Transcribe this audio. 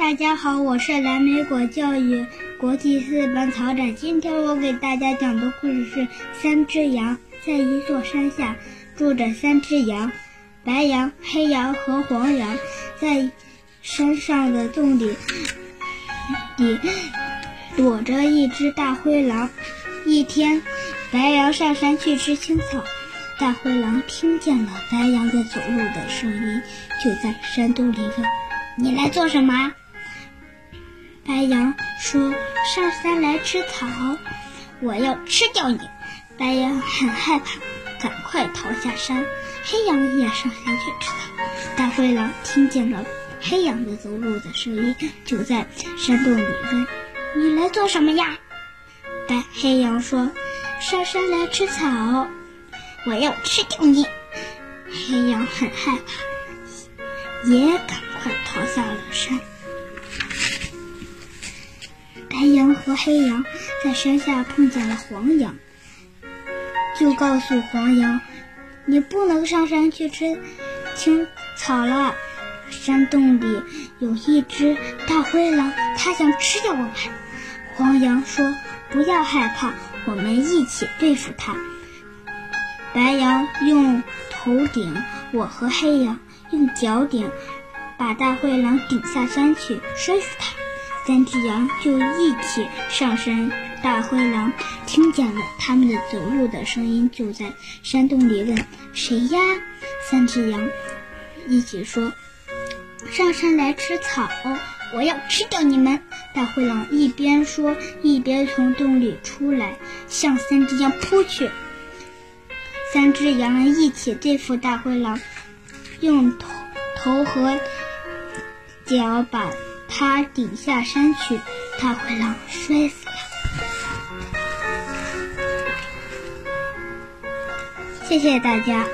大家好，我是蓝莓果教育国际4班曹展。今天我给大家讲的故事是三只羊。在一座山下住着三只羊，白羊、黑羊和黄羊。在山上的洞里躲着一只大灰狼。一天，白羊上山去吃青草，大灰狼听见了白羊在走路的声音，就在山洞里问：“你来做什么？”白羊说：“上山来吃草，我要吃掉你。”白羊很害怕，赶快逃下山。黑羊也上山去吃草，大灰狼听见了黑羊的走路的声音，就在山洞里问：“你来做什么呀？”黑羊说：“上山来吃草，我要吃掉你。”黑羊很害怕，也赶快逃下了山。白羊和黑羊在山下碰见了黄羊，就告诉黄羊：“你不能上山去吃青草了，山洞里有一只大灰狼，它想吃掉我们。”黄羊说：“不要害怕，我们一起对付它。”白羊用头顶，我和黑羊用脚顶，把大灰狼顶下山去，摔死它。三只羊就一起上山。大灰狼听见了他们的走路的声音，就在山洞里问：“谁呀？”三只羊一起说：“上山来吃草，我要吃掉你们。”大灰狼一边说，一边从洞里出来，向三只羊扑去。三只羊一起对付大灰狼，用头和脚把它顶下山去，大灰狼摔死了。谢谢大家。